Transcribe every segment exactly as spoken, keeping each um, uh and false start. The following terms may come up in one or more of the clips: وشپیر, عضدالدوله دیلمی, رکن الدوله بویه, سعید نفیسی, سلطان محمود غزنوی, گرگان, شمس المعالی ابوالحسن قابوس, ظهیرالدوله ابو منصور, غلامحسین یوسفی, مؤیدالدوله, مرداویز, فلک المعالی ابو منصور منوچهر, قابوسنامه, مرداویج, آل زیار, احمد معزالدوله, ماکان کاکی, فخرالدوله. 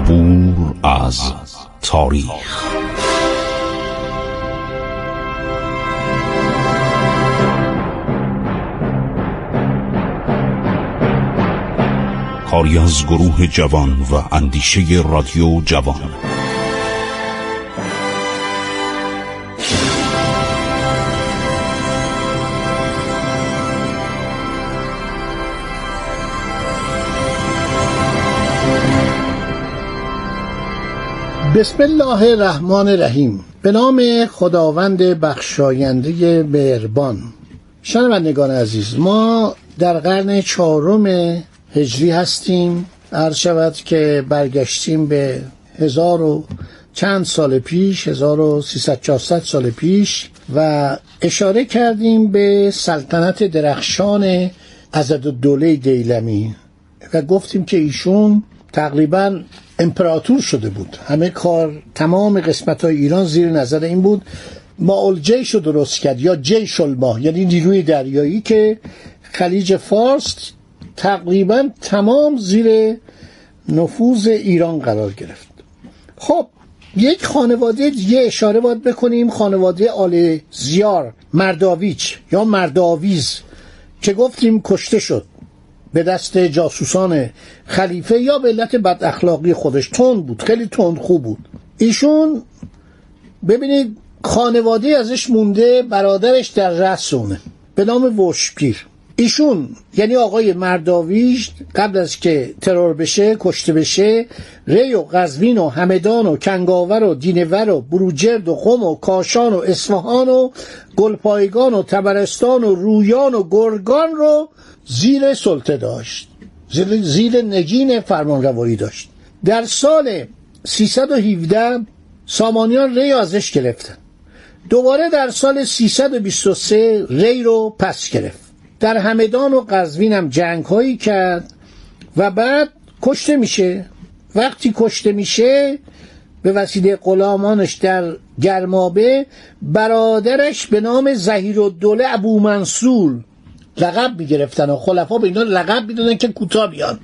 عبور از تاریخ. کاری از گروه جوان و اندیشه رادیو جوان. بسم الله الرحمن الرحیم. به نام خداوند بخشاینده مهربان. شنوندگان عزیز، ما در قرن چهارم هجری هستیم. عرض شود که برگشتیم به هزار و چند سال پیش، هزار و سیصد چهارصد سال پیش، و اشاره کردیم به سلطنت درخشان عضدالدوله دیلمی و گفتیم که ایشون تقریباً امپراتور شده بود. همه کار، تمام قسمت‌های ایران زیر نظر این بود. ماول جیش رو درست کرد، یا جیش الماه، یعنی نیروی دریایی که خلیج فارس تقریباً تمام زیر نفوذ ایران قرار گرفت. خب یک خانواده، یه اشاره باید بکنیم، خانواده آل زیار، مرداویج یا مرداویز، که گفتیم کشته شد به دست جاسوسان خلیفه یا به علت بد اخلاقی خودش. تند بود، خیلی تند خوب بود ایشون. ببینید خانواده ازش مونده، برادرش در رسونه به نام وشپیر. ایشون یعنی آقای مرداویج قبل از که ترور بشه، کشته بشه، ری و قزوین و همدان و کنگاور و دینور و بروجرد و قم و کاشان و اصفهان و گلپایگان و طبرستان و رویان و گرگان رو زیر سلطه داشت، زیر, زیر نگین فرمانروایی داشت. در سال سیصد و هفده سامانیان ری ازش گرفتن. دوباره در سال سیصد و بیست و سه ری رو پس گرفت. در همدان و قزوین هم جنگ هایی کرد و بعد کشته میشه. وقتی کشته میشه به وسیله غلامانش در گرمابه، برادرش به نام ظهیرالدوله ابو منصور، لقب میگرفتن و خلفا به اینا لقب میدادن که کوتاه بیان،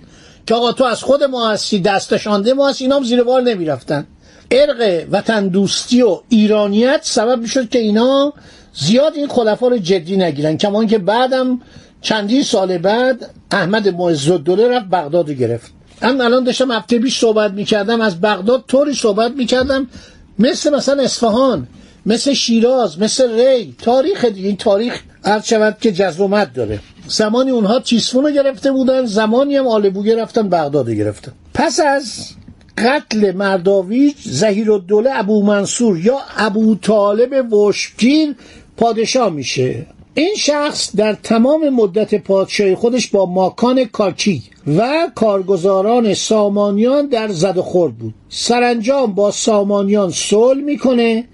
که آقا تو از خود ما هستی، دستشانده ما هستی. اینا هم زیر بار نمیرفتن. ارق وطن دوستی و ایرانیت سبب میشد که اینا زیاد این خلفا رو جدی نگیرن. کمان که بعدم چندی سال بعد احمد معزالدوله رفت بغداد رو گرفت. من الان داشتم هفته پیش صحبت میکردم از بغداد، طوری صحبت میکردم مثل مثلا اصفهان، مثل شیراز، مثل ری. تاریخ دیگه، این تاریخ عرض شود که جزومت داره. زمانی اونها چیسفون رو گرفته بودن، زمانی هم آل بویه رفتن بغداد رو گرفتن. پس از قتل مرداویج، ظهیرالدوله ابو منصور یا ابو طالب وشپیر پادشاه میشه. این شخص در تمام مدت پادشاهی خودش با ماکان کاکی و کارگزاران سامانیان در زد و خورد بود. سرانجام با سامانیان صلح میکنه،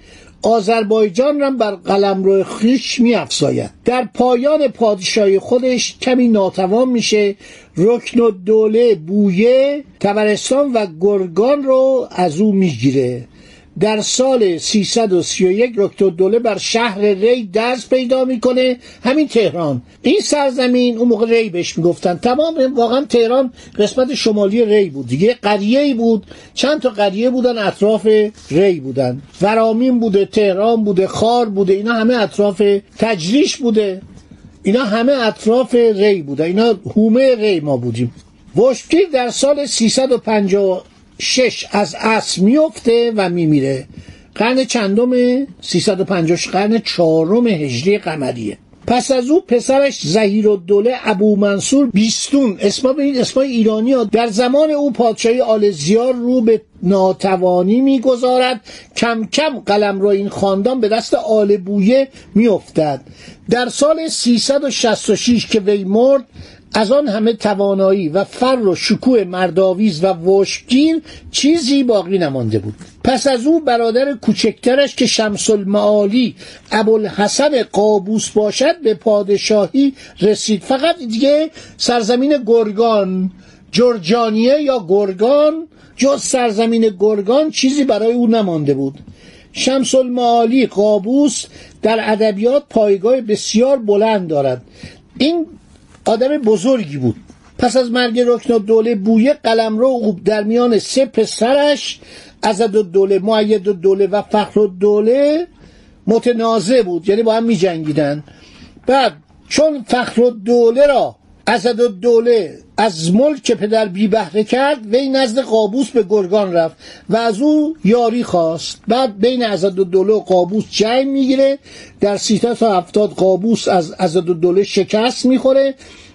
آذربایجان را بر قلمرو خویش میافزاید. در پایان پادشاهی خودش کمی ناتوان میشه، رکن الدوله بویه، طبرستان و گرگان رو از او میگیره. در سال سیصد و سی و یک رکن الدوله بر شهر ری دست پیدا میکنه، همین تهران. این سرزمین اون موقع ری بهش میگفتن. تمام واقعا تهران قسمت شمالی ری بود دیگه. قریه‌ای بود، چند تا قریه بودن اطراف ری بودن. ورامین بوده، تهران بوده، خار بوده، اینا همه اطراف تجریش بوده، اینا همه اطراف ری بوده، اینا هومه ری ما بودیم. وشپیر در سال سیصد و پنجاه و شش از اسب میفته و میمیره. قرن چندم؟ سیصد و پنجاه و شش، قرن چهارم هجری قمریه. پس از او پسرش ظهیرالدوله ابو منصور بیستون. اسما به این اسمای ایرانی ها. در زمان او پادشاهی آل زیار رو به ناتوانی میگذارد. کم کم قلمرو این خاندان به دست آل بویه میافتد. در سال سیصد و شصت و شش که وی مرد، از آن همه توانایی و فر و شکوه مرداویز و وشپیر چیزی باقی نمانده بود. پس از او برادر کوچکترش که شمس المعالی ابوالحسن قابوس باشد به پادشاهی رسید. فقط دیگه سرزمین گرگان، جرجانیه یا گرگان، جز سرزمین گرگان چیزی برای او نمانده بود. شمس المعالی قابوس در ادبیات پایگاه بسیار بلند دارد. این آدم بزرگی بود. پس از مرگ رکن الدوله بویه قلمرو اوب در میان سه پسرش عضدالدوله، مؤیدالدوله و فخرالدوله متنازع بود، یعنی با هم می جنگیدن. بعد چون فخرالدوله را عضدالدوله از ملک پدر بی بهره کرد، وی نزد قابوس به گرگان رفت و از او یاری خواست. بعد بین عضدالدوله و قابوس جنگ میگیره، در سیصد و هفتاد قابوس از عضدالدوله شکست میخوره،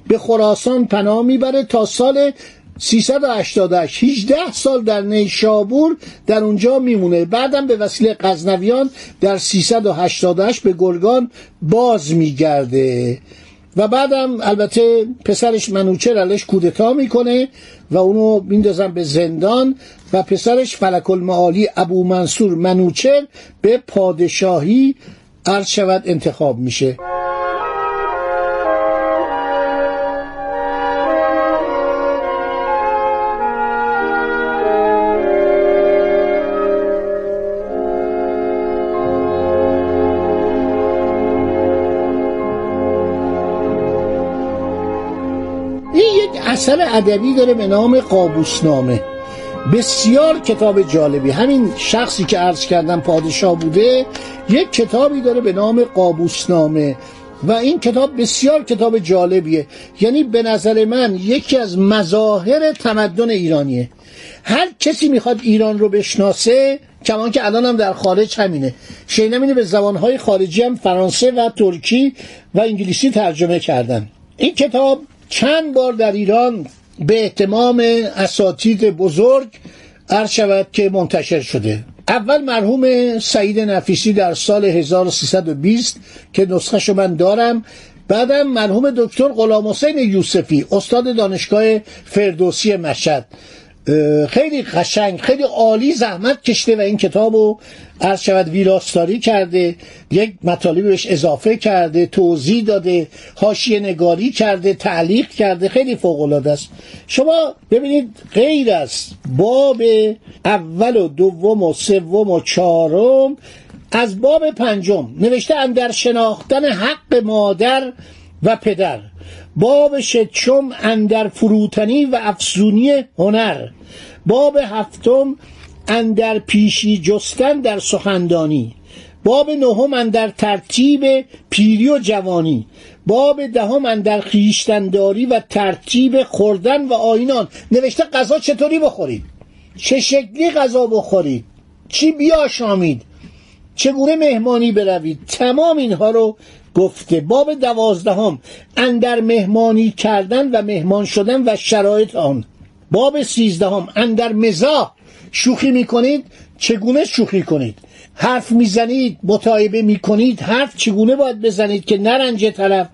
به خراسان پناه میبره تا سال سیصد و هشتاد و هشت هجده سال در نیشابور در اونجا میمونه. بعدم به وسیله غزنویان در سیصد و هشتاد و هشت به گرگان باز میگرده و بعدم البته پسرش منوچهر علیش کودتا میکنه و اونو میندازن به زندان و پسرش فلک المعالی ابو منصور منوچهر به پادشاهی عرض شود انتخاب میشه. اثر ادبی داره به نام قابوسنامه، بسیار کتاب جالبی. همین شخصی که عرض کردم پادشاه بوده، یک کتابی داره به نام قابوسنامه و این کتاب بسیار کتاب جالبیه. یعنی به نظر من یکی از مظاهر تمدن ایرانیه. هر کسی میخواد ایران رو بشناسه، کمان که الان هم در خارج همینه، شینم اینه به زبانهای خارجی هم فرانسه و ترکی و انگلیسی ترجمه کردن. این کتاب چند بار در ایران به اهتمام اساتید بزرگ عرض شود که منتشر شده. اول مرحوم سعید نفیسی در سال هزار و سیصد و بیست که نسخه‌شو من دارم. بعدم مرحوم دکتر غلامحسین یوسفی، استاد دانشگاه فردوسی مشهد، خیلی قشنگ خیلی عالی زحمت کشته و این کتابو عرض شود ویراستاری کرده، یک مطالبی بهش اضافه کرده، توضیح داده، حاشیه نگاری کرده، تعلیق کرده. خیلی فوق العاده است. شما ببینید غیر از باب اول و دوم و سوم و چهارم، از باب پنجم نوشته اندر شناختن حق مادر و پدر، باب ششم اندر فروتنی و افزونی هنر، باب هفتم اندر پیشی جستن در سخندانی، باب نهم اندر ترتیب پیری و جوانی، باب دهم اندر خویشتنداری و ترتیب خوردن و آیینان. نوشته غذا چطوری بخورید، چه شکلی غذا بخورید، چی بیاشامید، چگونه مهمانی بروید، تمام اینها رو گفته. باب دوازدهم اندر مهمانی کردن و مهمان شدن و شرایط آن. باب سیزدهم اندر مزاح، شوخی میکنید چگونه شوخی کنید، حرف میزنید متایبه میکنید، حرف چگونه باید بزنید که نرنجه طرف،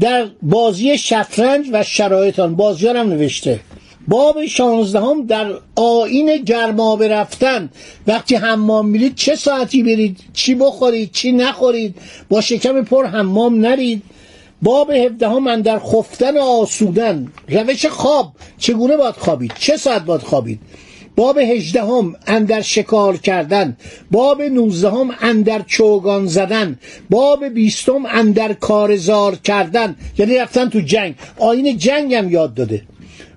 در بازی شطرنج و شرایط آن. بازیار هم نوشته. باب شانزدهم در آیین گرمابه رفتن، وقتی حمام میرید چه ساعتی برید، چی بخورید، چی نخورید، با شکم پر حمام نرید. باب هفدهم اندر خفتن و آسودن، روش خواب چگونه باید خوابید، چه ساعت باید خوابید. باب هجدهم اندر شکار کردن، باب نوزدهم اندر چوگان زدن، باب بیستم اندر کارزار کردن، یعنی رفتن تو جنگ، آیین جنگ هم یاد داده.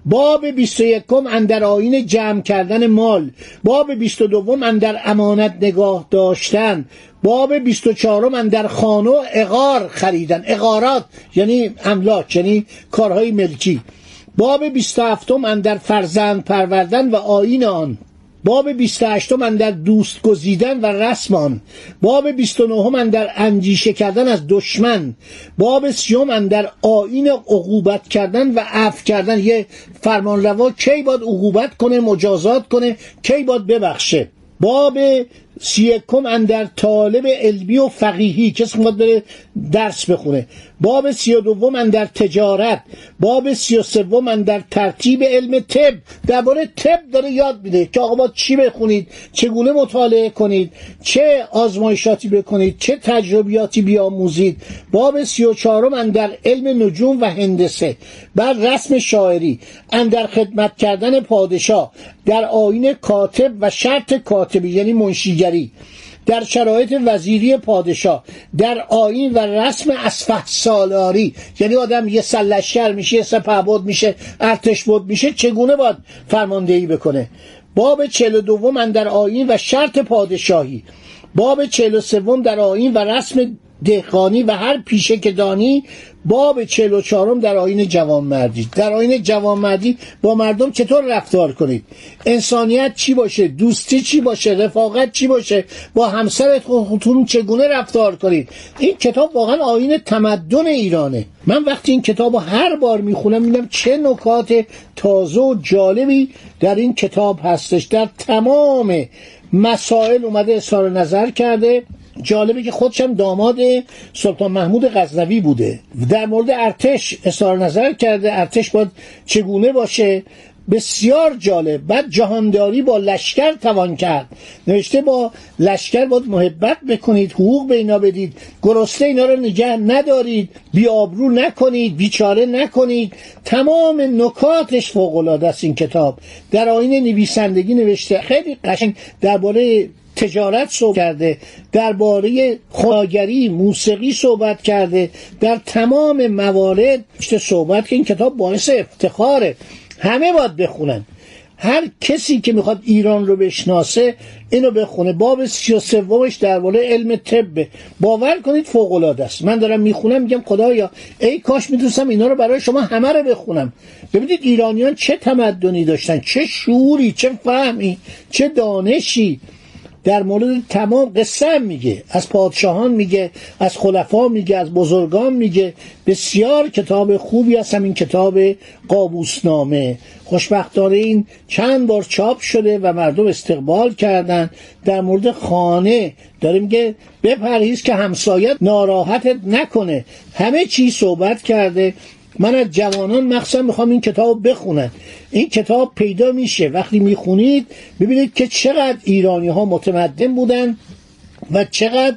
باب بیست و یکم اندر آیین جمع کردن مال، باب بیست و دوم اندر امانت نگاه داشتن، باب بیست و چهارم اندر خانه و عقار خریدن، عقارات یعنی املاک، یعنی کارهای ملکی. باب بیست و هفتم اندر فرزند پروردن و آیین آن، باب بیست و هشتم اندر دوست گزیدن و رسم آن، باب بیست و نهم اندر اندیشه کردن از دشمن، باب سی اندر آیین عقوبت کردن و عفو کردن. یه فرمانروا کی باید عقوبت کنه، مجازات کنه، کی باید ببخشه. باب سی یکم اندر طالب علمی و فقیهی، کسی باید بره درس بخونه. باب سی و دوم اندر تجارت، باب سی و سوم اندر ترتیب علم طب، درباره طب داره یاد میده که آقا باید چی بخونید، چگونه مطالعه کنید، چه آزمایشاتی بکنید، چه تجربیاتی بیاموزید. باب سی و چهارم اندر علم نجوم و هندسه، بر رسم شاعری، اندر خدمت کردن پادشاه، در آیین کاتب و شرط کاتبی یعنی منشیگری، در شرایط وزیری پادشاه، در آیین و رسم اسفح سالاری، یعنی آدم یه سلشگر میشه، یه سپهبد میشه، ارتش بود میشه، چگونه باید فرماندهی بکنه. باب چهل و دو اندر آیین و شرط پادشاهی، باب چهل و سه در آیین و رسم دهقانی و هر پیشه که دانی، باب چهل و چهار در آیین جوانمردی. در آیین جوانمردی با مردم چطور رفتار کنید، انسانیت چی باشه، دوستی چی باشه، رفاقت چی باشه، با همسرت خودتون چگونه رفتار کنید. این کتاب واقعا آیین تمدن ایرانه. من وقتی این کتاب رو هر بار میخونم میبینم چه نکات تازه و جالبی در این کتاب هستش. در تمام مسائل اومده اظهار نظر کرده. جالبه که خودشم داماد سلطان محمود غزنوی بوده. در مورد ارتش اظهار نظر کرده، ارتش باید چگونه باشه، بسیار جالب. بعد جهانداری با لشکر توان کرد، نوشته با لشکر باید محبت بکنید، حقوق به اینا بدید، گرسنه اینا رو نگه ندارید، بی آبرو نکنید، بیچاره نکنید. تمام نکاتش فوق‌العاده است این کتاب. در آیین نویسندگی نوشته خیلی قشنگ، درباره تجارت صحبت کرده، درباره خواگری، موسیقی صحبت کرده، در تمام موارد صحبت که این کتاب باعث افتخاره، همه باید بخونن. هر کسی که میخواد ایران رو بشناسه اینو بخونه. باب سی و سومش درباره علم طب، باور کنید فوق‌العاده است. من دارم میخونم میگم خدایا ای کاش میتونستم اینا رو برای شما همه رو بخونم. ببینید ایرانیان چه تمدنی داشتن، چه شعوری، چه فهمی، چه دانشی. در مورد تمام قصه میگه، از پادشاهان میگه، از خلفا میگه، از بزرگان میگه. بسیار کتاب خوبی است این کتاب قابوسنامه. خوشبختانه این چند بار چاپ شده و مردم استقبال کردن. در مورد خانه داره میگه بپرهیز که همسایت ناراحتت نکنه، همه چی صحبت کرده. من از جوانان مخصوصا میخوام این کتاب بخونن. این کتاب پیدا میشه، وقتی میخونید ببینید که چقدر ایرانی ها متمدن بودن و چقدر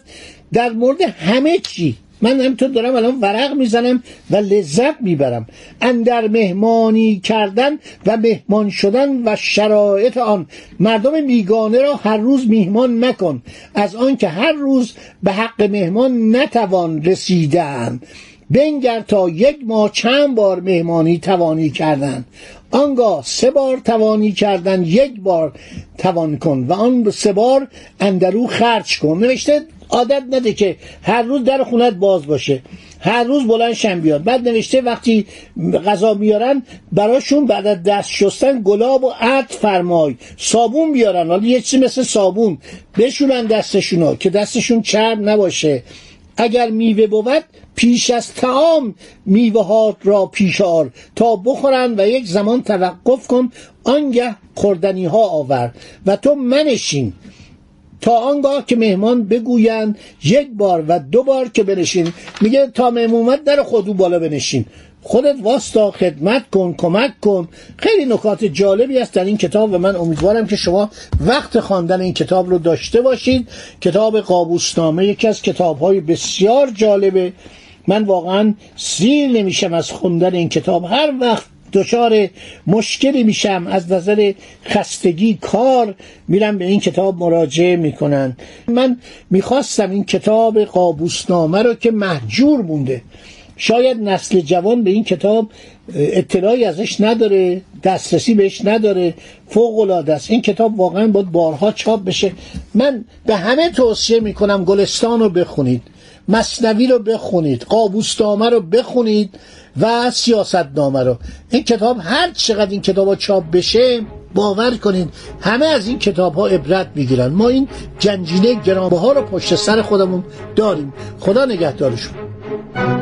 در مورد همه چی. من همینطور دارم الان ورق میزنم و لذت میبرم. اندر مهمانی کردن و مهمان شدن و شرایط آن، مردم بیگانه را هر روز مهمان مکن از آن که هر روز به حق مهمان نتوان رسیدن. بنگر تا یک ماه چند بار مهمانی توانی کردن، آنگاه سه بار توانی کردن یک بار توان کن و آن سه بار اندرو خرج کن. نوشته عادت نده که هر روز در خونت باز باشه، هر روز بلند شن بیاد. بعد نوشته وقتی غذا میارن براشون بعد از دست شستن گلاب و عطر فرمای، صابون بیارن، حالا یه چیزی مثل صابون بشونن دستشونا که دستشون چرم نباشه. اگر میوه بود پیش از طعام میوهات را پیش آر تا بخورند و یک زمان توقف کن، آنگه خوردنی ها آور و تو منشین تا آنگاه که مهمان بگویند یک بار و دو بار که بنشین. میگه تا مهمومت در خودو بالا بنشین، خودت واسطا، خدمت کن، کمک کن. خیلی نکات جالبی است در این کتاب و من امیدوارم که شما وقت خواندن این کتاب رو داشته باشید. کتاب قابوسنامه یکی از کتاب‌های بسیار جالبه. من واقعا سیر نمیشم از خوندن این کتاب. هر وقت دچار مشکلی میشم از نظر خستگی کار، میرم به این کتاب مراجعه میکنن. من میخواستم این کتاب قابوسنامه رو که مهجور مونده، شاید نسل جوان به این کتاب اطلاعی ازش نداره، دسترسی بهش نداره. فوق‌العاده است این کتاب، واقعا باید بارها چاپ بشه. من به همه توصیه میکنم گلستان رو بخونید، مثنوی رو بخونید، قابوسنامه رو بخونید و سیاستنامه رو. این کتاب هر چقدر این کتابا چاپ بشه باور کنید همه از این کتاب ها عبرت میگیرن. ما این جنجینه گرانبها رو پشت سر خودمون داریم. خدا نگهدارشون.